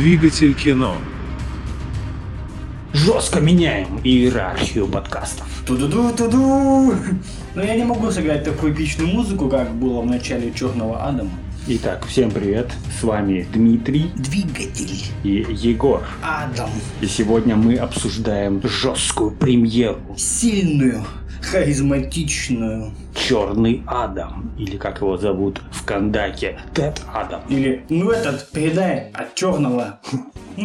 Двигатель кино. Жестко меняем иерархию подкастов. Ту-ду-ду-ду-ду. Но я не могу сыграть такую эпичную музыку, как было в начале «Чёрного Адама». Итак, всем привет, с вами Дмитрий Двигатель и Егор Адам. И сегодня мы обсуждаем жесткую премьеру. Сильную, харизматичную. Черный Адам, или как его зовут в Кандаке, Тед Адам. Или, передай от черного.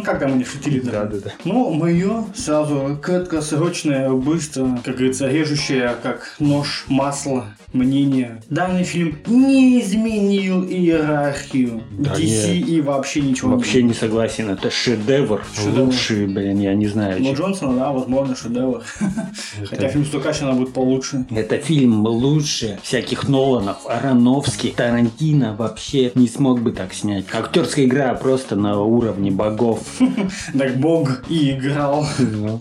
Как там они шутили? Да. Мое сразу краткосрочное, быстро, как говорится, режущее, как нож, масло, мнение. Данный фильм не изменил иерархию DC и вообще ничего. Вообще не согласен, это шедевр. Лучший, я не знаю. Но Джонсона, возможно, шедевр. Хотя фильм Стукашина будет получше. Это фильм лучше всяких Ноланов, Аронофский, Тарантино вообще не смог бы так снять. Актерская игра просто на уровне богов. Так бог и играл.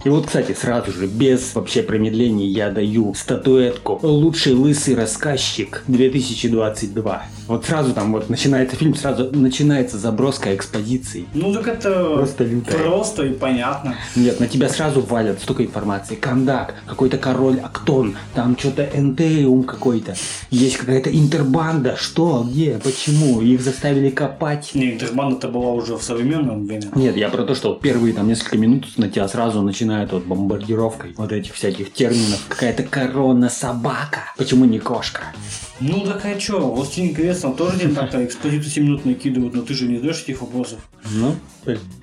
И кстати, сразу же, без вообще промедлений, я даю статуэтку «Лучший лысый рассказчик 2022». Сразу начинается фильм, сразу начинается заброска экспозиции. Так это просто лютая. Просто и понятно. Нет, на тебя сразу валят столько информации. Кандак, какой-то король Актон, там что-то энтериум какой-то. Есть какая-то интербанда, что, где, почему, их заставили копать. Не, интербанда-то была уже в современном времени. Нет, я про то, что первые несколько минут на тебя сразу начинают бомбардировкой этих всяких терминов. Какая-то корона, собака, почему не кошка? Такая чё, «Властелин колец» тоже тебе как-то экспозицию 7 минут накидывают, но ты же не знаешь этих вопросов.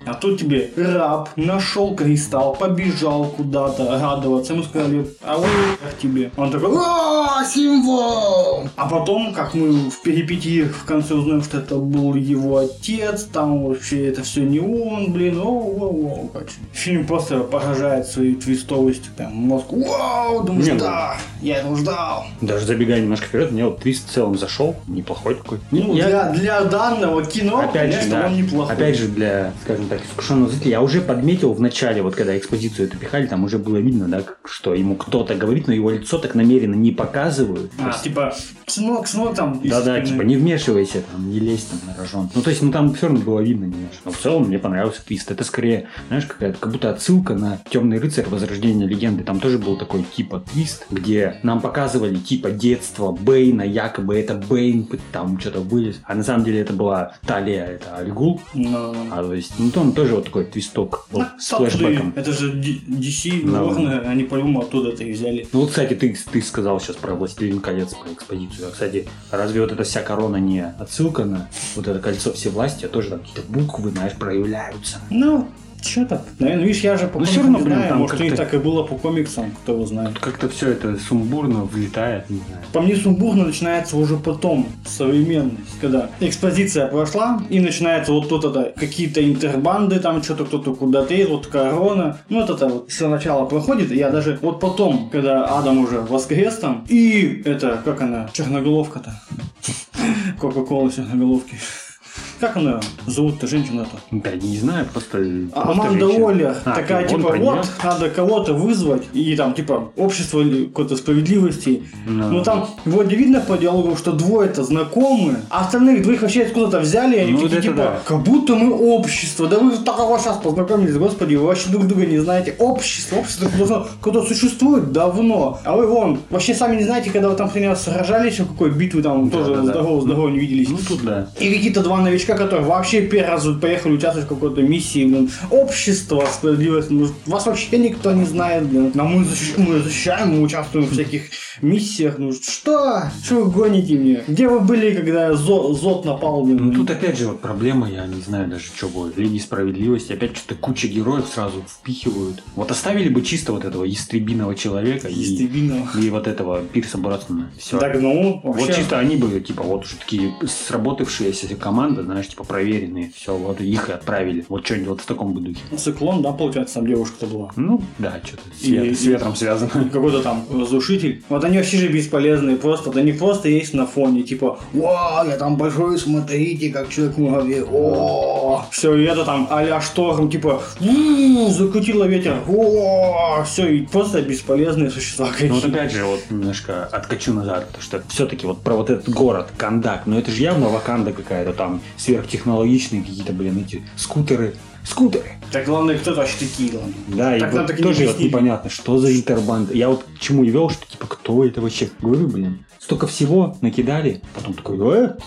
А тут тебе раб нашел кристалл, побежал куда-то радоваться, ему сказали, а вы как тебе? Он такой, символ! А потом, как мы в перипетии в конце узнаем, что это был его отец, там вообще это все не он, Фильм просто поражает своей твистовостью, мозг, я его ждал. Даже забегая немножко вперед, мне твист в целом зашел, неплохой такой. Для данного кино, он неплохой. Опять же, для, скажем так, искушенного зрителя, я уже подметил в начале, когда экспозицию эту пихали, там уже было видно, что ему кто-то говорит, но его лицо так намеренно не показывают. Сынок, там. Не вмешивайся, не лезь на рожон. Там все равно было видно немножко. Но в целом мне понравился твист. Это скорее, какая-то, как будто отсылка на «Темный рыцарь. Возрождение легенды». Там тоже был такой типа твист, где нам показывали типа детство Бэйна, якобы это Бэйн, там что-то вылез. А на самом деле это была Талия, это Альгул. Там тоже такой твисток был с флешбэком. Это же DC, они по-любому оттуда-то и взяли. Кстати, ты сказал сейчас про «Властелин колец», про экспозицию. Кстати, разве эта вся корона не отсылка на это кольцо всевластия? Тоже там какие-то буквы, проявляются. Что-то? Наверное, я же по комиксам не знаю, может и так и было по комиксам, кто его знает. Как-то все это сумбурно влетает, не знаю. По мне сумбурно начинается уже потом, современность, когда экспозиция прошла и начинается какие-то интербанды, там что-то кто-то куда-то едет, корона. Сначала проходит, я даже потом, когда Адам уже воскрес там, и как она, черноголовка-то, Кока-Кола черноголовки. Как она зовут-то, женщину-то? Да, не знаю, просто... Аманда Уоллер, надо кого-то вызвать, и общество какой-то справедливости. Но там вроде видно по диалогу, что двое-то знакомы, а остальных двоих вообще откуда-то взяли, и они как будто мы общество. Да вы такого сейчас познакомились, господи, вы вообще друг друга не знаете. Общество должно, кто-то существует давно, а вы вообще сами не знаете, когда вы там сражались, в какой битве здорово не виделись. И какие-то два новичка, которые вообще первый раз поехали участвовать в какой-то миссии, общество справедливости, вас вообще никто не знает, мы защищаем, мы участвуем в всяких миссиях, что вы гоните мне, где вы были, когда Зод напал, Тут опять же проблема, я не знаю даже, что будет, Лиги справедливости, опять что-то куча героев сразу впихивают, оставили бы чисто этого истребиного человека и этого Пирса Броснана, все, чисто они бы, уже такие сработавшиеся команды, проверенные, все, их и отправили. Что-нибудь в таком бы духе. Циклон, получается, там девушка-то была. Что-то с ветром связано. Какой-то там разрушитель. Они вообще же бесполезные, они просто есть на фоне, я там большой, смотрите, как человек в мураве, все, и это а-ля шторм, закрутило ветер, все, и просто бесполезные существа какие-то. Опять же, немножко откачу назад, потому что все-таки про этот город, Кандак, это же явно Ваканда какая-то там, с сверхтехнологичные какие-то, блин, эти скутеры. Скутеры. Так главное, кто вообще такие, главное. Да, так, и вот тоже вот непонятно, что за интербанд. Я вот к чему вел, что типа кто это вообще? Говорю, блин, столько всего накидали, потом такой,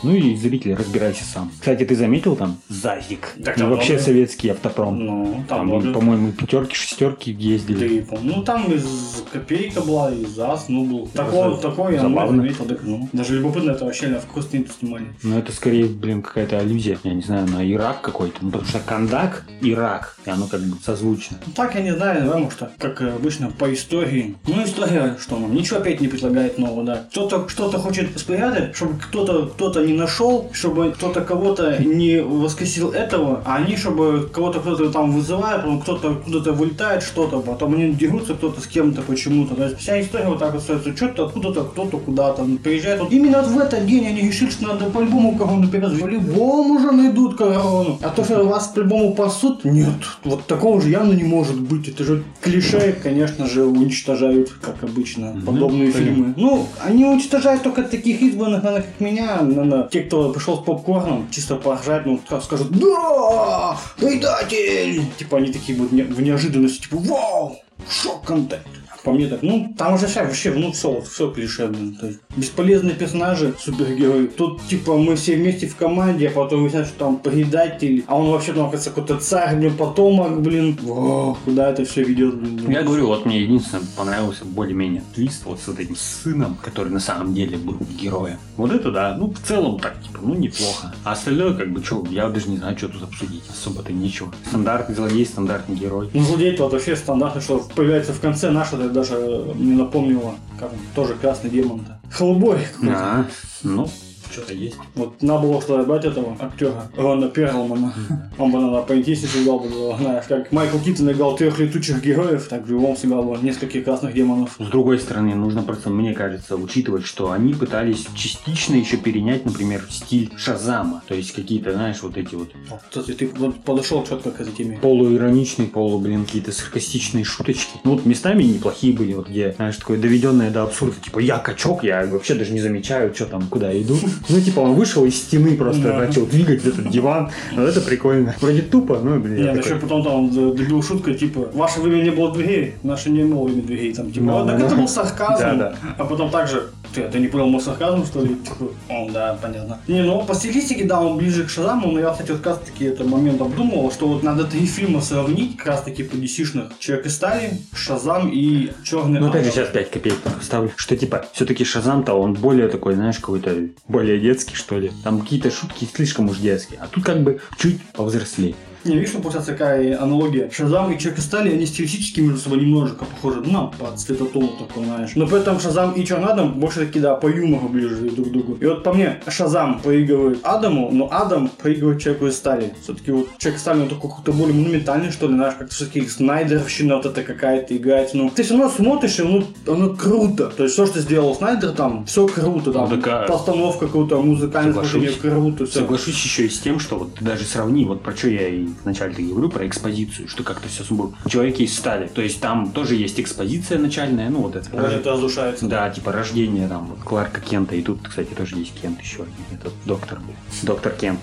ну и зрители, разбирайся сам. Кстати, ты заметил там Зазик? Так, ну вообще советский автопром. Ну, там по-моему, 5-6 ездили. Да, ну там из копейка была, из АС, ну был. Такое я не заметил, так, ну. Даже любопытно, это вообще на какую сцену снимали. Ну это скорее, блин, какая-то аллюзия, я не знаю, на Ирак какой-то. Ну потому что Кандак, Ирак, и оно как бы созвучно. Так я не знаю, потому что, как обычно, по истории. Ну, история, что нам ничего опять не предлагает нового, да. Кто-то что-то хочет спрятать, чтобы кто-то не нашел, чтобы кто-то кого-то не воскресил этого, а они, чтобы кого-то кто-то там вызывает, потом кто-то куда-то вылетает что-то, потом они дерутся кто-то с кем-то почему-то. То есть вся история вот так вот остается. Что-то откуда-то кто-то куда-то приезжает. Вот именно в этот день они решили, что надо по-любому корону перезвать. По-любому же найдут корону. А то, что вас по-любому по суд? Нет, вот такого же явно не может быть. Это же клише, конечно же, уничтожают, как обычно, подобные фильмы. Ну, они уничтожают только таких избранных, наверное, как меня. Наверное, те, кто пришел с попкорном, чисто поржать, ну, скажут, да, предатель! Типа они такие будут в неожиданности, типа, вау, шок-контент. По мне так, ну, там уже вся, вообще, ну, все, вот, все клише, то есть бесполезные персонажи, супергерои. Тут, типа, мы все вместе в команде, а потом выясняют, что там предатель, а он вообще там, оказывается, какой-то царь, блин, потомок, блин. О, куда это все ведет, блин. Я говорю, вот мне единственное понравился более-менее твист вот с этим сыном, который на самом деле был героем. Вот это да, ну, в целом так, типа, ну, неплохо. А остальное, как бы, что, я даже не знаю, что тут обсудить, особо-то нечего. Стандартный злодей, стандартный герой. Ну, злодей-то вот, вообще стандартный, что появляется в конце, наша даже не напомнила, как он, тоже красный демон-то. Хеллбой какой-то. А, ну, что-то есть. Вот надо было что-то брать этого актера Рона Перлмана. Он бы, наверное, поинтереснее играл бы, знаешь, как Майкл Китон играл 3 летучих героев, так же он сыграл бы нескольких красных демонов. С другой стороны, нужно просто, мне кажется, учитывать, что они пытались частично еще перенять, например, стиль Шазама. То есть какие-то, знаешь, вот эти вот... Кстати, ты подошел четко к этой теме. Полуироничные, блин, какие-то саркастичные шуточки. Ну вот местами неплохие были, вот где, знаешь, такое доведенное до абсурда, типа я качок, я вообще даже не замечаю, что там, куда иду. Ну, типа, он вышел из стены, просто начал двигать этот диван. Ну, это прикольно. Вроде тупо, но, блин. Нет, еще потом там добил шутку, типа, ваше время не было дверей, наше не было дверей. Там, типа, так это был сарказм. Да. А потом также, ты не понял мой сарказм, что ли? Типа, да, понятно. Не, ну, по стилистике, да, он ближе к Шазаму, но я, кстати, вот как раз таки этот момент обдумывал, что вот надо 3 фильма сравнить, как раз таки по DC-шных. Человек из стали, Шазам и Черный Адам. Ну, опять же, сейчас 5 копеек ставлю, что, типа, все-таки Шазам-то, он более такой, знаешь, какой-то более детский, что ли. Там какие-то шутки слишком уж детские. А тут как бы чуть повзрослее. Не, видишь, что получается такая аналогия. Шазам и Человек из стали, они стилистически между собой немножечко похожи, ну, по цветотону такой, знаешь. Но при этом Шазам и Черный Адам больше такие, да, по юмору ближе друг к другу. И вот по мне, Шазам проигрывает Адаму, но Адам проигрывает Человеку из стали. Все-таки вот Человек из стали, он такой какой-то более монументальный, что ли, знаешь, как-то все-таки Снайдеровщина вот эта какая-то играет. Ну, ты все равно смотришь, и оно круто. То есть все, что сделал Снайдер, там, все круто, там, постановка какого-то музыкального, круто. Все. Соглашусь еще и с тем, что вот ты даже сравни, вот про что я и вначале-то говорю про экспозицию, что как-то все сумбурно. Человеки из стали. То есть там тоже есть экспозиция начальная, ну вот это. Это разрушается. Да, типа рождение там вот Кларка Кента. И тут, кстати, тоже есть Кент еще один. Это доктор, блин. Доктор Кент.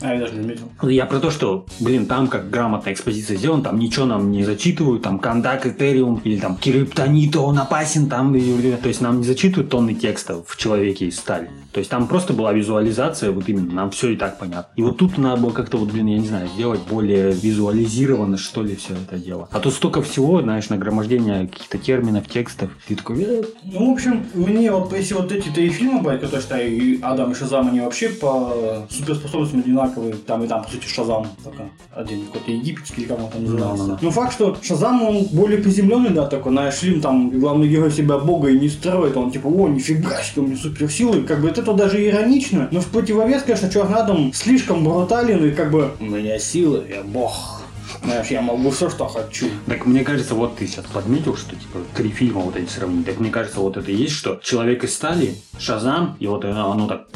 А я даже не заметил. Я про то, что, блин, там как грамотная экспозиция сделана, там ничего нам не зачитывают, там Кандак, Этериум, или там Криптонит, он опасен, там, то есть нам не зачитывают тонны текста в Человеке из стали. То есть там просто была визуализация, вот именно, нам все и так понятно. И вот тут надо было как-то, вот, блин, я не знаю, сделать более визуализированно, что ли, все это дело. А тут столько всего, знаешь, нагромождение каких-то терминов, текстов, и такой... Ну, в общем, мне вот, если вот эти-то фильмы были, которые, считаю, и Адам, и Шазам, они вообще по суперспособностям одинаковые, там и там, по сути, Шазам только один, какой-то египетский, или как он там назывался. Но факт, что Шазам, он более приземленный, да, такой, знаешь, фильм, там, главный герой себя бога и не строит, он типа, о, нифига себе, у меня суперсилы, как бы, это даже иронично, но в противовес, конечно, Черный Адам слишком брутален, и как бы, у меня силы, я бог. Знаешь, я могу все, что хочу. Так мне кажется, вот ты сейчас подметил, что типа 3 фильма вот эти сравнить, так мне кажется, вот это и есть, что Человек из стали, Шазам, и вот оно так...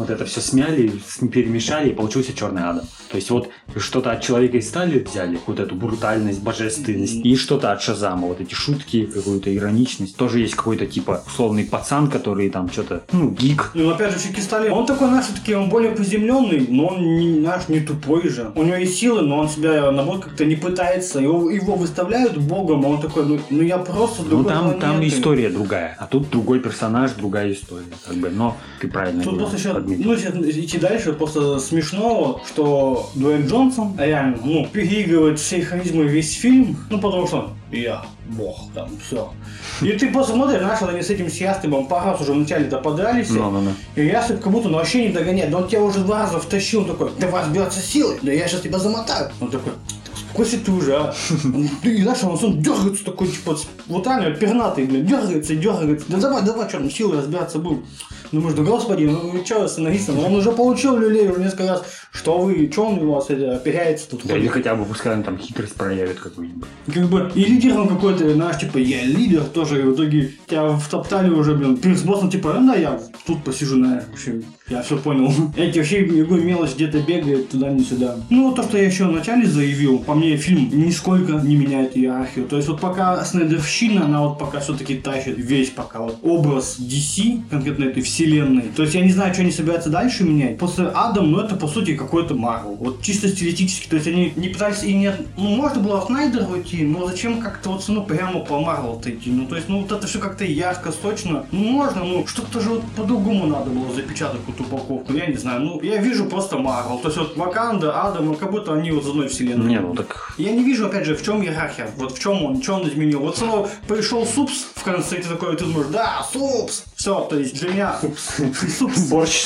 вот это все смяли, перемешали, и получился Черный Адам. То есть вот что-то от Человека из стали взяли, какую-то эту брутальность, божественность, и что-то от Шазама, вот эти шутки, какую-то ироничность. Тоже есть какой-то типа условный пацан, который там что-то, ну, гик. Ну, опять же, Человек из стали, он такой, наш, все-таки он более приземленный, но он не тупой же. У него есть силы, но он себя, наоборот, как-то не пытается. Его выставляют богом, а он такой, ну я просто другой. Ну, там история другая, а тут другой персонаж, другая история, как бы, но ты правильно тут просто еще подметил. Ну, если идти дальше, просто смешно, что Дуэйн Джонсон реально, ну, переигрывает всей харизмой весь фильм, ну, потому что я бог, там, все. И ты просто смотришь, знаешь, они с этим с Ястымом пару раз уже вначале-то подрались, и Ястым как будто, ну, вообще не догоняет, но он тебя уже два раза втащил, он такой, давай разбираться силой, да я сейчас тебя замотаю. Он такой, успокойся ты уже, а. И знаешь, он дергается такой, типа, вот реально пернатый, блин, дергается, да давай, что там, силой разбираться будем. Думаешь, да господи, ну что, сценаристом, он уже получил люлей уже несколько раз, что вы, что он у вас оперяется тут? Да или хотя бы пускай он там хитрость проявит какую-нибудь. Как бы, и лидер он какой-то, знаешь, типа, я лидер тоже, и в итоге тебя втоптали уже, блин, перед боссом, типа, ну да, я тут посижу, наверное, вообще, я все понял. Эти вообще мелочь где-то бегает туда, не сюда. Ну, то, что я еще вначале заявил, по мне фильм нисколько не меняет иерархию, то есть вот пока Снайдерщина, она вот пока все-таки тащит весь пока вот образ DC, конкретно этой все. То есть я не знаю, что они собираются дальше менять. После Адам, ну это по сути какой-то Марвел. Вот чисто стилистически. То есть они не пытались и не... Ну можно было от Снайдера идти, но зачем как-то вот ну прямо по Марвел-то идти? Ну то есть ну вот это все как-то ярко, сочно. Ну можно, ну что-то же вот по-другому надо было запечатать какую-то упаковку. Я не знаю, ну я вижу просто Марвел. То есть вот Ваканда, Адам, как будто они вот из одной вселенной. Не, ну так... Я не вижу опять же в чем иерархия. Вот в чем он, что он изменил. Вот снова пришел Супс в конце, ты такой, ты думаешь, да, Супс! Все, то есть для меня... Борщ.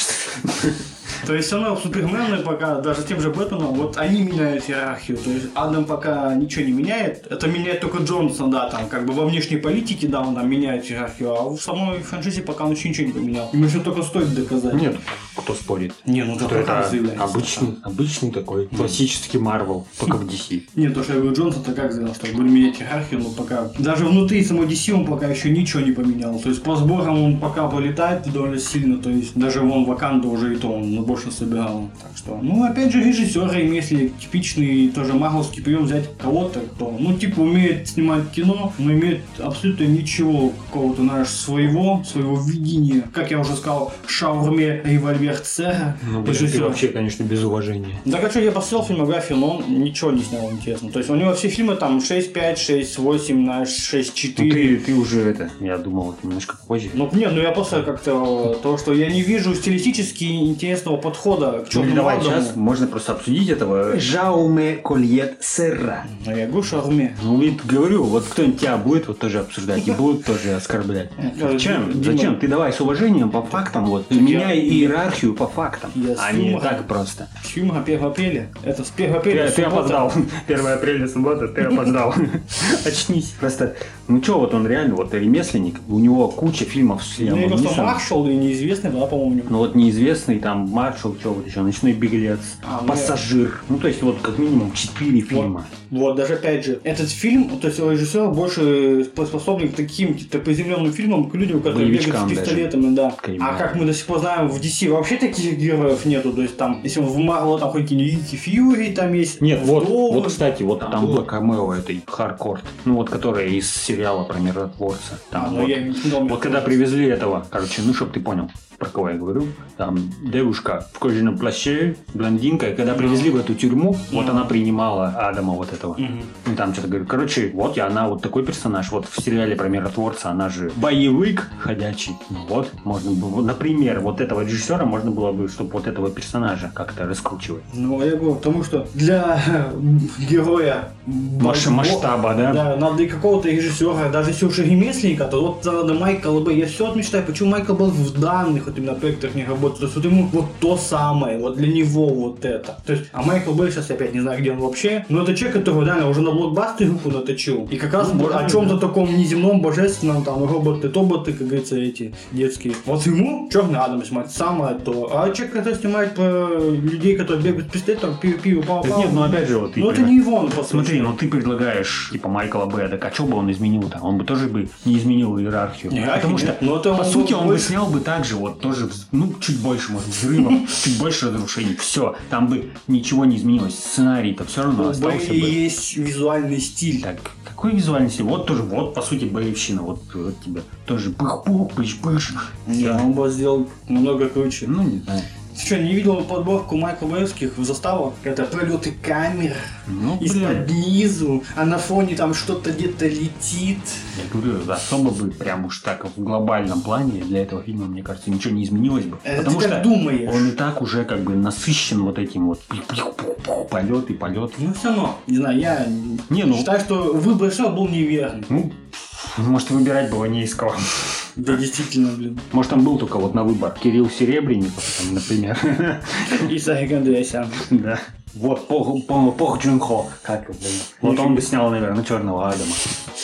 То есть все равно Супермены пока, даже тем же Бэтменом, вот они меняют иерархию. То есть Адам пока ничего не меняет. Это меняет только Джонсон, да, там как бы во внешней политике, да, он там меняет иерархию, а в самой франшизе пока он еще ничего не поменял. Ему еще только стоит доказать. Нет, кто спорит? Не, ну кто это заявляется. Обычный такой, классический Марвел, только в DC. Нет, то, что я говорю, Джонсон-то как заявил, что будет менять иерархию, но пока... Даже внутри самой DC он пока еще ничего не поменял. То есть по сборам он пока полетает довольно сильно, то есть даже вон Ваканда уже и то он больше собирал. Так что, ну опять же режиссеры, если типичный тоже марвелский прием взять кого-то, кто, ну типа умеет снимать кино, но имеет абсолютно ничего какого-то, знаешь, своего видения. Как я уже сказал, шаурме револьвер цеха. Ну, блин, ты вообще, конечно, без уважения. Да, как что, я посмотрел фильмографию, но он ничего не снял интересно. То есть у него все фильмы там 6.5, 6.8, 6.4. Ну, ты уже это, я думал, это немножко позже. Ну, нет, ну я просто как-то то, что я не вижу стилистически интересного подхода к чему-то. Ну, давай сейчас можно просто обсудить этого. Жауме Кольет Серра. А я говорю шауме. Ну, я говорю, вот кто-нибудь тебя будет вот тоже обсуждать и будут тоже оскорблять. Зачем? Зачем? Ты давай с уважением по фактам, вот. Меняй иерархию по фактам, а не так просто. Чума 1 апреля? Это с 1 апреля ты опоздал. 1 апреля суббота, ты опоздал. Очнись. Просто, ну что, вот он реально, вот ремесленник, у него куча фильмов с ним. Ну, просто Маршал и Неизвестный, да, по-моему. Ну, вот Неизвестный, там, Маршал, что вот еще, Ночной беглец, Пассажир. Ну, то есть, вот, как минимум, 4 фильма. Вот, даже, опять же, этот фильм, то есть, режиссер больше способен к таким каким-то приземленным фильмам, к людям, которые бегают с пистолетами, даже. Да. Криминал. А как мы до сих пор знаем, в DC вообще таких героев нету, то есть, там, если в Marvel, там, хоть Ники Фьюри, там есть... Нет, вот, кстати, вот там было камео этой Харкорт, ну, вот, которая из сериала про Миротворца. Там, вот, я не думал, вот когда привезли этого, короче, ну, чтоб ты понял, про кого я говорю, там, девушка в кожаном плаще, блондинка, и когда привезли в эту тюрьму, вот она принимала Адама вот этого. И там что-то говорю, короче, вот она вот такой персонаж, вот в сериале про Миротворца, она же боевик ходячий. Вот, можно было, например, вот этого режиссера можно было бы, чтобы вот этого персонажа как-то раскручивать. Ну, я говорю, потому что для героя масштаба, да, надо и какого-то режиссера, даже если уж ремесленника, то вот надо Майкла Бэй. Я все мечтаю, почему Майкл был в данных вот именно проектах не работает, то есть вот ему вот то самое, вот для него вот это. То есть, а Майкл Бэй сейчас опять не знаю, где он вообще, но это человек, который реально уже на блокбастере руку наточил, и как раз о чем-то таком неземном, божественном, там, роботы, как говорится, эти детские. Вот ему Черный Адам снимать самое то, а человек, который снимает про людей, которые бегают с пистолетом, пиво, пау-пау. Нет, ну опять же, вот... Но это не его, он просто... Смотри, ну ты предлагаешь, типа, Майкла Бэя, так а что бы он изменил там? Он бы тоже бы не изменил иерархию. Потому что, по сути, он бы снял бы так же, вот тоже, ну, чуть больше, может, взрывов, чуть больше разрушений. Все, там бы ничего не изменилось. Сценарий-то все равно остался бы. Есть визуальный стиль. Так, какой визуальный стиль? Вот тоже, вот, по сути, боевщина. Вот тебе тоже пых-пух, пыш-пыш. Я он бы сделал много круче. Ну, не знаю. Ты что, не видел подборку Майкла Бэевских в заставах? Это пролеты камер, ну, из-под низу, а на фоне там что-то где-то летит. Я говорю, особо бы прям уж так в глобальном плане для этого фильма, мне кажется, ничего не изменилось бы. Это потому ты что так думаешь. Он и так уже как бы насыщен вот этим вот полет и полет. Ну все равно, не знаю, я считаю, что выбор шел был неверный. Ну, может, выбирать было не из кого. Да, действительно, блин. Может, там был только вот на выбор Кирилл Серебренников, например. И Сарик Андреасян. Да. Вот Пон Джун Хо. Как, блин. Вот он бы снял, наверное, Чёрного Адама.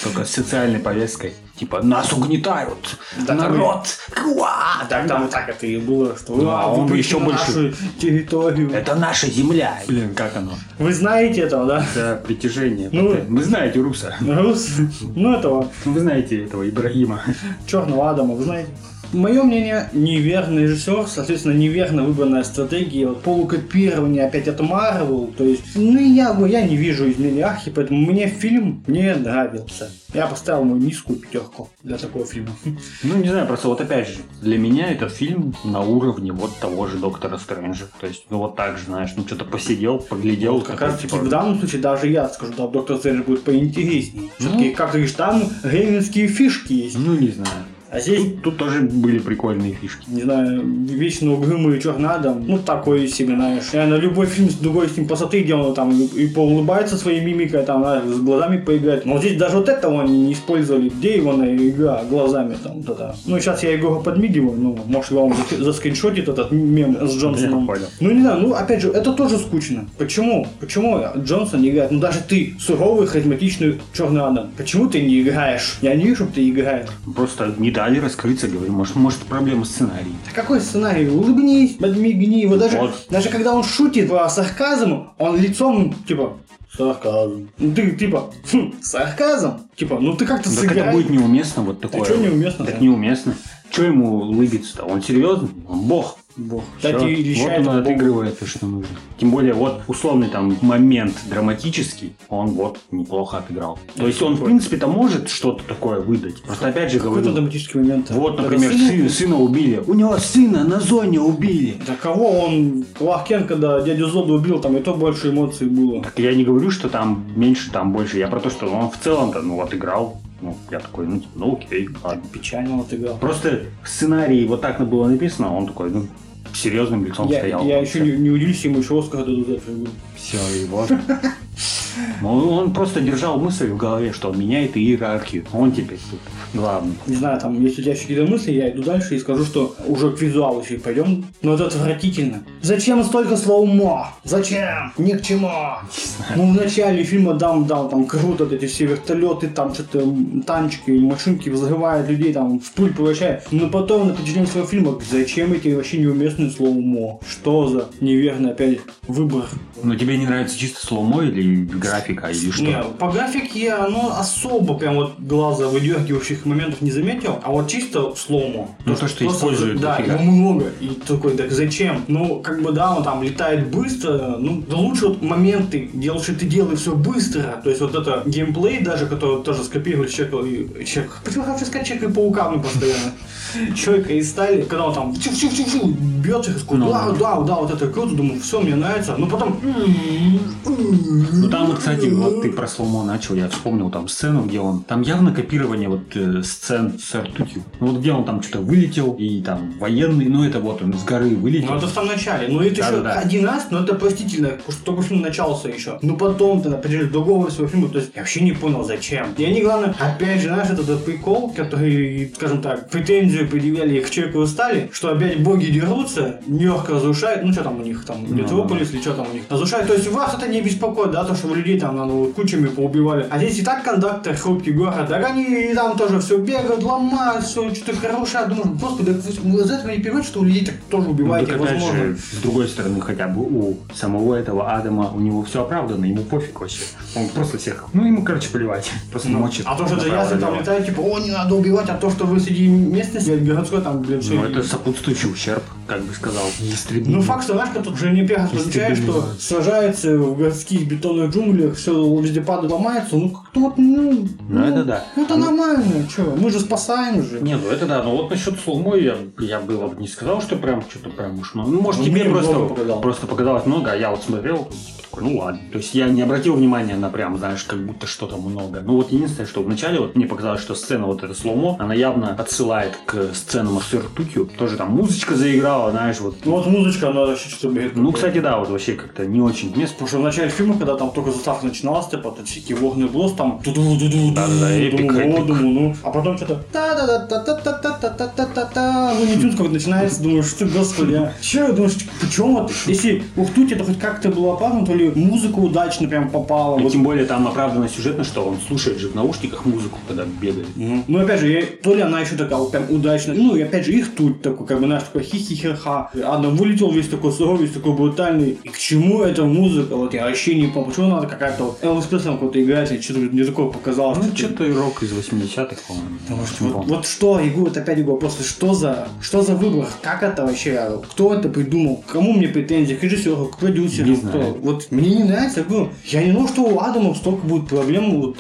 Только с социальной повесткой. Типа, нас угнетают! Народ! Куа! Там вот так это и было, что он бы еще больше территорию. Это наша земля. Блин, как оно? Вы знаете этого, да? Да, притяжение. Вы знаете Руса. Ну этого. Вы знаете этого Ибрагима. Черного Адама, вы знаете. Мое мнение, неверный режиссер, соответственно, неверно выбранная стратегия, вот, полукопирование опять от Марвел, то есть, ну, я не вижу изменений архи, поэтому мне фильм не нравился. Я поставил ему низкую 5 для такого фильма. Ну, не знаю, просто вот опять же, для меня этот фильм на уровне вот того же Доктора Стрэнджа, то есть, ну, вот так же, знаешь, ну, что-то посидел, поглядел. Ну, как раз-таки типа... в данном случае даже я скажу, да, Доктор Стрэндж будет поинтереснее. Все-таки, как ты говоришь, там гейминские фишки есть. Ну, не знаю. А здесь... Тут тоже были прикольные фишки. Не знаю, вечно угрюмый Чёрный Адам. Ну, такой себе, знаешь. Реально, любой фильм с другой с ним посоты, где он там и поулыбается своей мимикой, там, знаешь, с глазами поиграет. Но здесь даже вот этого они не использовали. Где его на игра глазами там, да-да. Ну, сейчас я его подмигиваю, ну, может, вам заскриншотит этот мем с Джонсоном. Ну, не знаю, ну, опять же, это тоже скучно. Почему? Почему Джонсон не играет? Ну, даже ты, суровый, харизматичный Чёрный Адам. Почему ты не играешь? Я не вижу, чтобы ты играешь. Просто не дали раскрыться, говорю, может проблема сценарий. А какой сценарий? Улыбнись, подмигни его. Даже когда он шутит по сарказму, он лицом, типа, сарказм. Ты, типа, сарказм? Типа, ну ты как-то сыграй. Так это будет неуместно, вот такое. А что неуместно? Так неуместно. Че ему улыбиться-то? Он серьезно? Он бог. Бог. Кстати, вот он отыгрывает то, что нужно. Тем более, вот условный там момент драматический, он вот неплохо отыграл. То есть он, в принципе-то, может что-то такое выдать. Просто опять же говорю... Какой-то драматический момент. Вот, например, сына убили. У него сына на зоне убили. Да кого он... Лахкен, когда дядю Зоду убил, там и то больше эмоций было. Так я не говорю, что там меньше, там больше. Я про то, что он в целом-то, ну, отыграл. Ну, я такой, ну, типа, ну, окей, ладно. Печально отыграл. Просто сценарий вот так было написано, он такой, ну... серьезным лицом стоял. Я еще не удивлюсь ему еще Оскар дадут за это. Все, его. Он просто держал мысль в голове, что он меняет иерархию. Он теперь тут главный. Не знаю, там, если у тебя еще какие-то мысли, я иду дальше и скажу, что уже к визуалу еще и пойдем. Но это отвратительно. Зачем столько слоумо? Зачем? Ни к чему. Ну, в начале фильма там круто, эти все вертолеты, там что-то танчики, машинки взрывают людей, там в пыль превращают. Но потом на протяжении своего фильма, зачем эти вообще неуместные слоумо? Что за неверный опять выбор? Но тебе не нравится чисто слоумо или графика, или что? Не, по графике я особо прям вот глаза выдергивающих моментов не заметил, а вот чисто слому. Ну то, что используют. Да, его много. И такой, так зачем? Ну, как бы да, он там летает быстро, ну, да лучше вот моменты, где лучше ты делай все быстро. То есть вот это геймплей даже, который тоже скопировали Почему хочу сказать Человека и Паука мне постоянно? Человека из стали, когда он там чу-чу-чу-чу бьет их, да, вот это круто, думаю, все, мне нравится. Но потом... Ну там, кстати, вот ты про слоумо начал, я вспомнил там сцену, где он... Там явно копирование вот сцен с ртутью. Ну вот где он там что-то вылетел, и там военный, ну это вот он с горы вылетел. Ну это в самом начале, ну это еще один раз, но это простительно, потому что только фильм начался еще. Но потом ты напряжешь другого своего фильма, то есть я вообще не понял зачем. И они, главное, опять же, знаешь, этот прикол, который, скажем так, претензию предъявляли их к Человеку из стали, что опять боги дерутся, Нью-Йорк разрушает, ну что там у них там, Метрополис или что там у них, разрушает, то есть вас это не беспокоит, да, то, что люди людей там надо кучами поубивали. А здесь и так кондактор, хрупкий город, да они и там тоже все бегают, ломают, все что-то хорошее. Думаю, господи, из этого не понимают, что у людей так тоже убиваете, ну, возможно. Же, с другой стороны, хотя бы у самого этого Адама, у него все оправдано, ему пофиг вообще. Он просто всех, ну ему, короче, плевать. Просто мочит. А то, что это ясно там летает, типа, о, не надо убивать, а то, что вы среди местности, городской там, блин, все. Ну это сопутствующий ущерб, как бы сказал. Ну факт, Сарашка тут же не первый случай, что сражается в городских бетонных джунглях, все вездепады ломаются, ну как-то вот, ну это да. Это нормально, что, мы же спасаем же. Не, ну это да, но вот насчет сломой я было бы не сказал, что прям что-то прям уж, ну может тебе просто показалось много, а я вот смотрел, такой, ну ладно. То есть я не обратил внимания на прям, знаешь, как будто что-то много. Ну вот единственное, что вначале вот мне показалось, что сцена вот эта сломо, она явно отсылает к сценам с ртутью. Тоже там музычка заиграла, знаешь, вот. Ну вот музычка, она вообще что-то бьет. Ну, кстати, да, вот вообще как-то не очень место. Потому что в начале фильма, когда там только заставка начиналась, типа, это всякие вогный блос, там ду-ду-ду-ду-ду, думаю, а потом что-то та-да-да-та-та-та-та-та-та-та-та-та-та-та. Ну, не тюнка вот начинается, думаю, что ты, господи, а? Че, я думаю, почему вот, если ухтуть, это хоть как-то было опасно, то ли музыка удачно прям попала. И вот. Тем более там оправдано сюжетно, что он слушает же в наушниках музыку, когда бегает. Угу. Ну, опять же, то ли она еще такая вот прям удачная, ну, и опять же, их тут такой, как бы, наш такой хихихиха. Она вылетел весь такой суровый, весь такой брутальный. И к чему эта музыка? Вот я вообще не помню. Почему надо какая-то вот Элвис Пресли какой-то играть, или что-то мне такое показалось. Ну, что-то и рок из 80-х, по-моему. Вот что, Егор, вот опять Егор, просто что за выбор? Как это вообще? Кто это придумал? Кому мне претензии? К режиссеру, к продюсеру, кто? Вот мне не нравится, я говорю, я не думал, что у Адамов столько будет проблем, вот,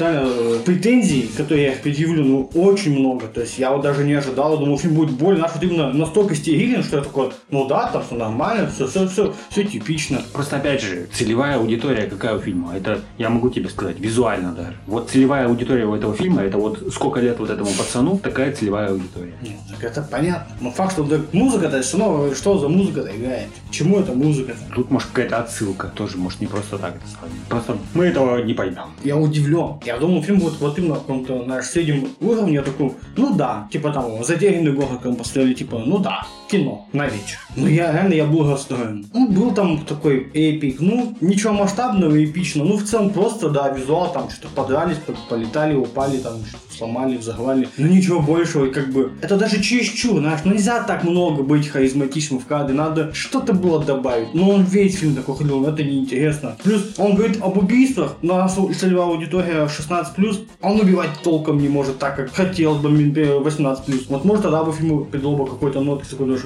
претензий, которые я их предъявлю, ну, очень много. То есть я вот даже не ожидал, думал, фильм будет больно, наш вот именно настолько стерилен, что я такой, ну да, там все нормально, все типично. Просто опять же, целевая аудитория какая у фильма, это я могу тебе сказать, визуально даже. Вот целевая аудитория у этого фильма, это вот сколько лет вот этому пацану, такая целевая аудитория. Нет, так это понятно. Но факт, что музыка-то все равно, что за музыка-то играет? Чему это музыка-то? Тут может какая-то отсылка тоже, может не просто так это сказать. Просто мы этого не поймем. Я удивлен. Я думал, фильм будет вот именно на каком-то на среднем уровне, я такой, ну да, типа там затерянный город, как поставили, типа, ну да, кино на вечер. Ну я реально я был расстроен. Ну был там такой эпик, ну ничего масштабного, эпичного, ну в целом просто, да, визуал там что-то подрались, полетали, упали, там что-то сломали, взорвали, ну ничего большего, и как бы это даже чересчур, знаешь, ну нельзя так много быть харизматичным в кадре, надо что-то было добавить, но он весь фильм такой ходил, это неинтересно. Плюс он говорит об убийствах, но целевая аудитория 16+, он убивать толком не может так, как хотел бы 18+. Вот может тогда бы фильм придал бы какой-то нотки такой, даже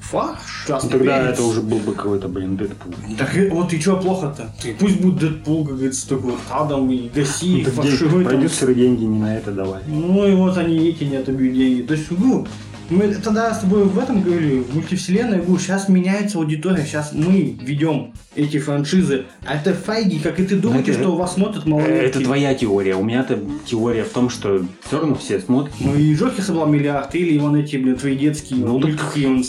фарш. Ну, тогда перец. Это уже был бы какой-то, блин, Дэдпул. Так вот и чё плохо-то? Пусть будет Дэдпул, как говорится, такой вот Адам и гаси, фаршируй. Продюсеры деньги не на это давали. Ну и вот они эти не отобьют деньги. То есть, ну, мы тогда с тобой в этом говорили, в мультивселенной, я говорю, сейчас меняется аудитория, сейчас мы ведем эти франшизы. А это файги, как и ты думаете, что вас смотрят малолетки. Это твоя теория. У меня-то теория в том, что все равно все смотрят. Ну и Джокер собрал миллиард, или вон эти, блин, твои детские, ну, мультики, он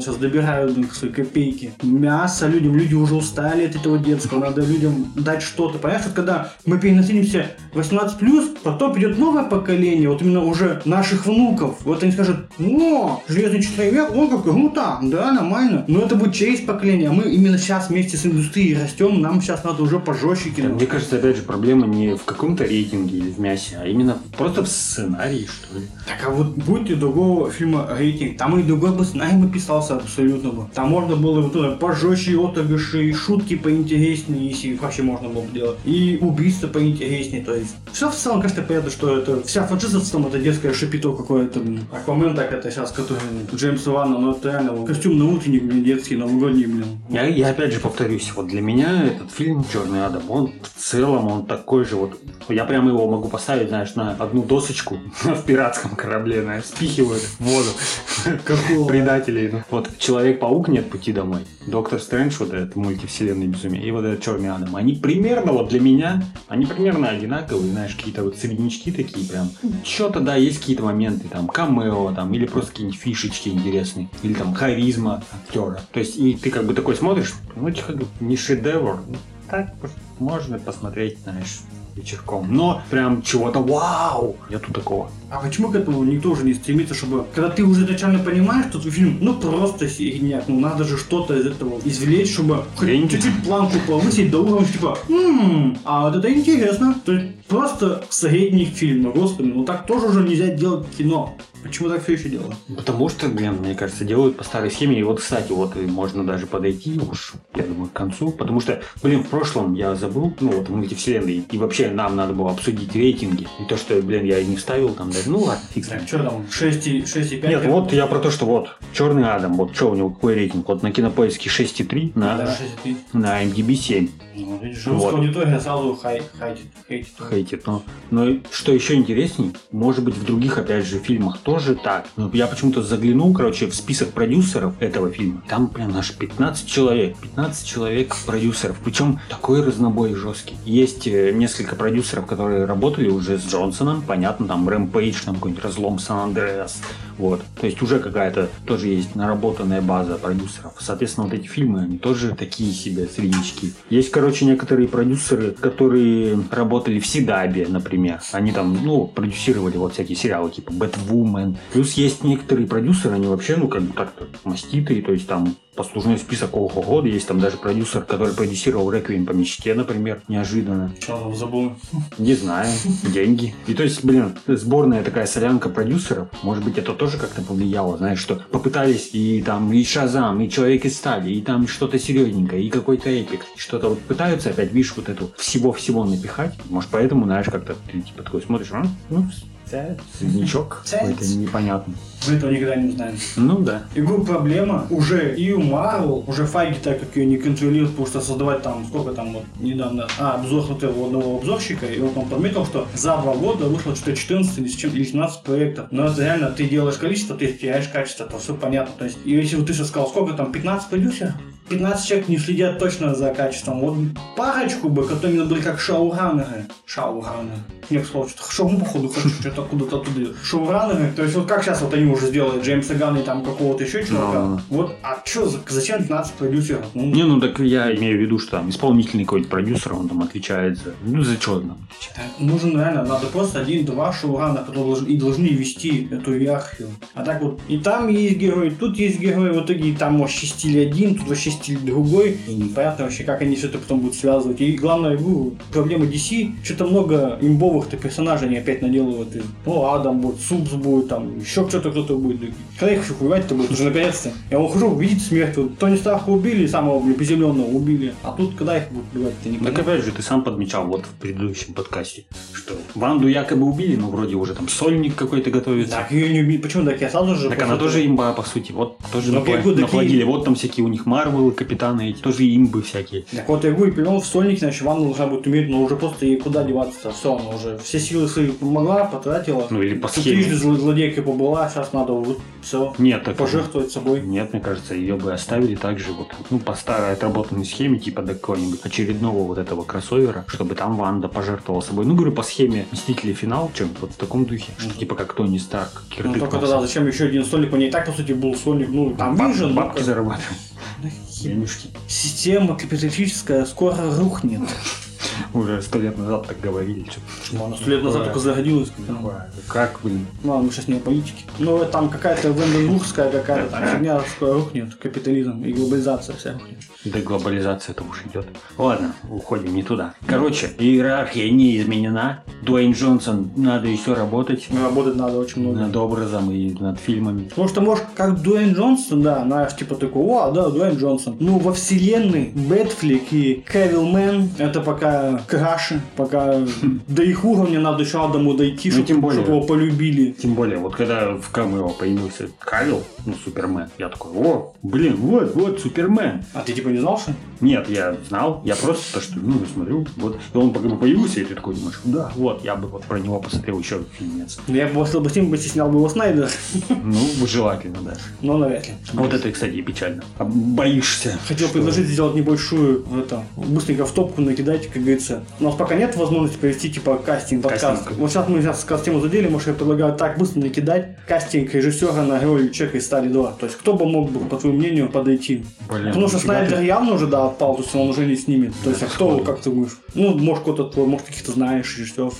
сейчас добирает их свои копейки. Мясо людям, люди уже устали от этого детского, надо людям дать что-то. Понимаешь, вот когда мы переносимся 18+, потом придет новое поколение, вот именно уже наших внуков. Вот они скажут, о, Железный Человек, он какой, ну там, да, нормально. Но это будет через поколение, а мы именно сейчас вместе с индустрией растем, нам сейчас надо уже пожестче кино. Мне кажется, опять же, проблема не в каком-то рейтинге или в мясе, а именно просто в сценарии, что ли. Так, а вот будет и другого фильма рейтинг, там и другой бы сценарий бы писался абсолютно бы. Там можно было вот это пожестче отыгрыши, и шутки поинтереснее, если вообще можно было бы делать, и убийства поинтереснее, то есть. Все в целом, конечно, понятно, что это вся франшиза в целом, это детское шапито какое-то. Аквамен так это сейчас, который Джеймс Ванна, но это реально вот, костюм на утренник, блин, детский, новогодний, блин. Я опять же повторюсь, вот для меня этот фильм «Чёрный Адам», он в целом, он такой же вот, я прямо его могу поставить, знаешь, на одну досочку в пиратском корабле, наверное, спихивают в воду предателей. Вот «Человек-паук. Нет пути домой», «Доктор Стрэндж», вот этот мультивселенной безумие, и вот этот «Чёрный Адам», они примерно вот для меня, они примерно одинаковые, знаешь, какие-то вот среднячки такие прям. Чё-то, да, есть какие-то моменты, там, камео, там, или просто какие-нибудь фишечки интересные, или там харизма актера. То есть, и ты как бы такой смотришь, ну, не шедевр, ну, так можно посмотреть, знаешь, вечерком, но прям чего-то вау, нету такого. А почему к этому никто уже не стремится, чтобы... Когда ты уже изначально понимаешь, что твой фильм, ну, просто херня, ну, надо же что-то из этого извлечь, чтобы хрень чуть-чуть планку повысить до уровня, типа, а вот это интересно. То есть просто средний фильм, господи, ну так тоже уже нельзя делать кино. Почему так все еще делают? Потому что, блин, мне кажется, делают по старой схеме. И вот, кстати, вот можно даже подойти уж, я думаю, к концу. Потому что, блин, в прошлом я забыл, ну, вот в мультивселенной. И вообще нам надо было обсудить рейтинги. И то, что, блин, я не вставил там даже. Ну ладно, фиг знает. Что там, 6,5? Нет, вот я про то, что вот, Черный Адам, вот что у него, какой рейтинг? Вот на Кинопоиске 6,3, на IMDb 7. Ну, видишь, русская аудитория сразу хейтит. Но что еще интересней, может быть, в других, опять же, фильмах тоже так. Но я почему-то заглянул, короче, в список продюсеров этого фильма. Там прям аж 15 человек. 15 человек продюсеров. Причем такой разнобой жесткий. Есть несколько продюсеров, которые работали уже с Джонсоном. Понятно, там Рэмпейдж, там какой-нибудь Разлом Сан-Андреас. Вот. То есть уже какая-то тоже есть наработанная база продюсеров. Соответственно, вот эти фильмы, они тоже такие себе среднички. Есть, короче, некоторые продюсеры, которые работали в Сидабе, например. Они там, ну, продюсировали вот всякие сериалы, типа Бэтвумен. Плюс есть некоторые продюсеры, они вообще, ну, как бы так-то маститые, то есть там послужной список ого-го, есть там даже продюсер, который продюсировал «Реквием по мечте», например, неожиданно. Что там забыл? Не знаю, деньги. И то есть, блин, сборная такая солянка продюсеров, может быть, это тоже как-то повлияло, знаешь, что попытались и там и «Шазам», и «Человек из стали», и там что-то серьезненькое, и какой-то эпик, что-то вот пытаются опять, видишь, вот эту всего-всего напихать, может, поэтому, знаешь, как-то ты типа такой смотришь, ну, среднячок какой-то непонятный. Мы этого никогда не узнаем. Ну да. И проблема уже и у Marvel, уже Файги, так как ее не контролируют, потому что создавать там, сколько там вот недавно, обзор вот этого одного обзорщика, и вот он подметил, что за 2 года вышло что-то 14 или 17 проектов. Но это реально, ты делаешь количество, ты теряешь качество, то все понятно. То есть, и если вот ты сейчас сказал, сколько там, 15 продюсеров? 15 человек не следят точно за качеством. Вот парочку бы, которые именно были как шоураннеры. Некоторые слова, что-то шоу, походу, хочу, что-то куда-то оттуда. Шоураннеры, то есть вот как сейчас вот они уже сделали Джеймса Ганна и там какого-то еще чувака. Вот, а что, зачем 15 продюсеров? Не, ну так я имею в виду, что там исполнительный какой-то продюсер, он там отвечает за... Ну, за что он там отвечает? Нужен реально, надо просто 1-2 шоураннера, которые и должны вести эту иерархию. А так вот, и там есть герои, тут есть герои, в итоге и там вообще стиль один, тут вообще стиль другой, и непонятно вообще, как они все это потом будут связывать. И главное, проблема DC, что-то много имбовых-то персонажей они опять наделывают. И, ну, Адам будет, Супс будет, там, еще кто-то кто-то будет. И когда их хуевать-то будет уже наконец-то? Я ухожу, увидеть смерть. Вот, Тони Старка убили, самого приземленного убили. А тут когда их будут убивать-то, не понятно. Так опять же, ты сам подмечал вот в предыдущем подкасте, что Ванду якобы убили, но вроде уже там сольник какой-то готовится. Так ее не убили. Почему? Так я сразу же... Так она тоже имба, по сути. Вот тоже наплодили. Вот там всякие у них Марвел, капитаны эти, тоже имбы всякие. Так вот, я говорю, перевел в сольник, значит, Ванна должна будет умереть, но уже просто ей куда деваться-то, все, она уже все силы свои помогла, потратила. Ну или по схеме. Ты злодейкой побыла, сейчас надо вот все нет, пожертвовать собой. Нет, мне кажется, ее бы оставили также вот, ну, по старой отработанной схеме, типа до какого-нибудь очередного вот этого кроссовера, чтобы там Ванда пожертвовала собой. Ну, говорю, по схеме «Мстители. Финал», чем-то вот в таком духе, что типа как Тони Старк, кирпик. Ну, только тогда зачем еще один сольник? У нее и так, по сути, был сольник, ну, там выжил. Бабки зарабатывают. Химишки. Система капиталистическая скоро рухнет. Уже 100 лет назад так говорили. Что она 100 лет назад только зародилась. Как, блин? Ну, мы сейчас не о политике. Ну, там какая-то венденбургская какая-то там фигня рухнет, капитализм и глобализация вся рухнет. Да глобализация-то уж идет. Ладно, уходим не туда. Короче, иерархия не изменена. Дуэйн Джонсон, надо еще работать. Работать надо очень много. Над образом и над фильмами. Потому что, может, как Дуэйн Джонсон, да, знаешь, типа такой, о, да, Дуэйн Джонсон. Ну, во вселенной Бэтфлик и Кевилмен, это пока краши, пока до их уровня надо еще Адаму дойти, чтобы его полюбили. Тем более, вот когда в камео появился Кавилл, ну, Супермен, я такой, о, блин, вот, Супермен. А ты типа не знал, что? Нет, я знал, я просто то, что, ну, смотрю, вот, и он пока бы появился, и ты такой думаешь, да, вот, я бы вот про него посмотрел еще фильмец. Я бы, если бы с ним бы снял бы его Снайдер. Ну, желательно, да. Но навряд ли. Вот это, кстати, печально. Боишься. Хотел предложить сделать небольшую, быстренько в топку накидать, как говорится, двигается. У нас пока нет возможности провести типа кастинг. Вот сейчас мы тему задели, может, я предлагаю так быстро накидать кастинг режиссера на роль Человека из стали 2. То есть кто бы мог бы, по твоему мнению, подойти? Потому что Снайдер явно уже отпал, то есть он уже не снимет. То есть, а кто, как ты думаешь? Ну, может, кто-то твой, может, каких-то знаешь, режиссеров.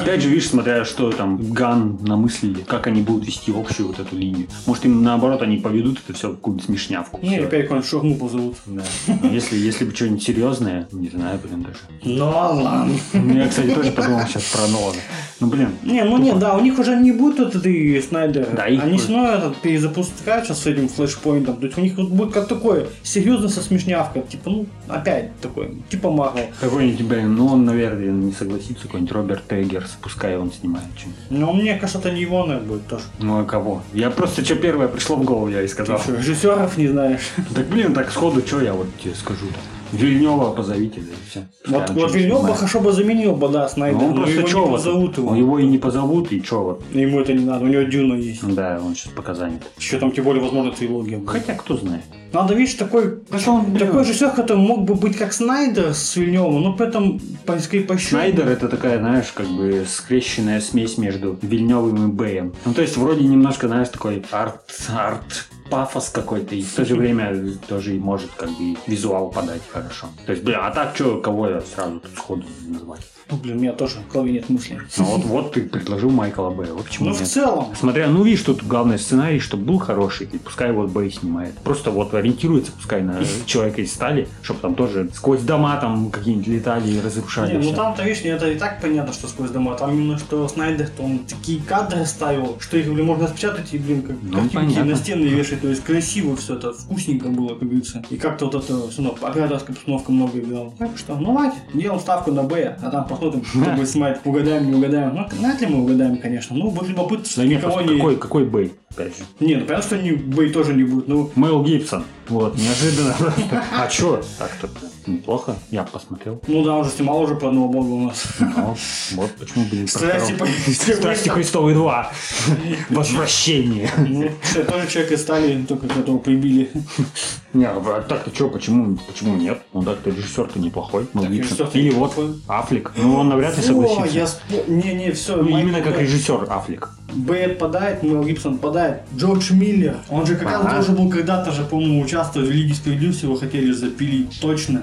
Опять же, видишь, смотря что там Ган намыслили, как они будут вести общую вот эту линию. Может, им наоборот они поведут это все в какую-нибудь смешнявку. Не, опять какую-нибудь шурму позовут. Да. Если бы что-нибудь серьезное, не знаю, блин, даже. Нолан! Я, кстати, тоже подумал сейчас про Нолана. Ну, блин. Не, у них уже не будет этот и Снайдер. Да, они все равно перезапускают сейчас с этим флешпоинтом. То есть у них будет как такое, серьезно со смешнявкой. Типа, опять такое, типа Марвел. Какой-нибудь, блин, он, наверное, не согласится, какой-нибудь Роберт Эггерс, пускай он снимает что-нибудь. Ну, мне кажется, это не его, наверное, будет тоже. Ну, а кого? Я просто, что первое пришло в голову, я и сказал. Ты что, режиссеров не знаешь? Так, блин, так сходу, что я вот тебе скажу-то? Вильнёва позовите, да, и все. Вот Вильнёв бы хорошо бы заменил бы, да, Снайдер. Он просто его не позовут его. Его и не позовут, и чё вот. Ему это не надо, у него Дюна есть. Да, он сейчас пока занят. Еще там, тем более, возможно, трилогия. Хотя, кто знает. Надо, видишь, такой режиссер, который мог бы быть как Снайдер с Вильнёвым, но при этом скорее пощупать. Снайдер — это такая, знаешь, как бы скрещенная смесь между Вильнёвым и Бэем. Ну, то есть, вроде немножко, знаешь, такой арт. Пафос какой-то, и в то же время тоже может как бы визуал подать хорошо. То есть, блин, а так что, кого я сразу тут сходу назвать? Ну, блин, у меня тоже в голове нет мысли. Ну, вот ты предложил Майкла Бэя, вот почему нет? Ну, в целом. Смотря, видишь, тут главный сценарий, чтобы был хороший, и пускай вот Бэй снимает. Просто вот ориентируется, пускай на Человека из стали, чтобы там тоже сквозь дома там какие-нибудь летали и разрушали. Не, ну там-то, видишь, это и так понятно, что сквозь дома. Там именно, что Снайдер-то он такие кадры ставил, что их, блин, можно распечатать и, блин, как картинки на стены вешать. То есть красиво все это, вкусненько было, как говорится. И как-то вот это все равно операторская постановка много играла. Так что, ладно, делаем ставку на Бэя, а там посмотрим, что будет снимать. Угадаем, не угадаем. Ну, вряд ли мы угадаем, конечно. Ну, будет любопытно, что никого не... Какой Бэй? Не, ну понятно, что Бэй тоже не будет, но... Мэл Гибсон. Вот, неожиданно просто. А что? Так-то неплохо, я посмотрел. Ну да, он же снимал уже про одного бога у нас. Ну, вот почему бы не «Страсти Христовы 2». Возвращение. Ну, тоже Человек из стали, только которого прибили. Не, а так-то что, почему нет? Он так-то режиссер-то неплохой. Или вот Афлик. Ну, он навряд ли согласится. Не, все. Ну, именно как режиссер Афлик. Бэй отпадает, Мэл Гибсон отпадает. Джордж Миллер, он же как раз тоже был когда-то же, по-моему, участвовать в Лиге справедливости, его хотели запилить. Точно.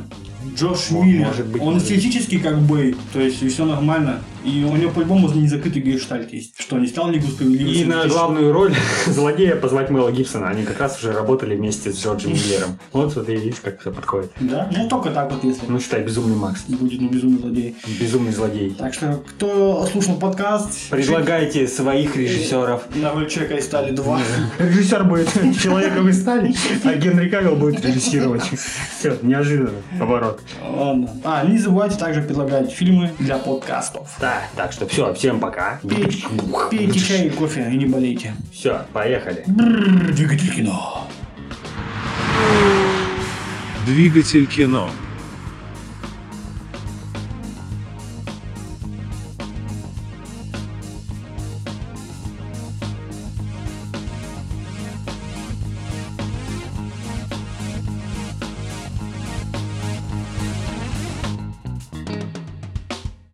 Джордж Миллер, он эстетически как Бэй, то есть и все нормально. И у него по-любому не закрытый гештальт есть. Что, не стал Лигу справедливости? И на главную роль злодея позвать Мэла Гибсона. Они как раз уже работали вместе с Джорджем Миллером. Вот и видишь, как все подходит. Да? Ну, только так вот, если. Ну, считай, безумный Макс. Будет, безумный злодей. Безумный злодей. Так что, кто слушал подкаст... Предлагайте своих режиссеров. На роль Человека из стали 2. Режиссер будет Человеком из стали, а Генри Кавилл будет режиссировать. Все, неожиданно. Поворот. Ладно. Не забывайте также предлагать фильмы для подкастов. Так что все, всем пока. Пейте чай и кофе и не болейте. Все, поехали. Двигатель кино. Двигатель кино.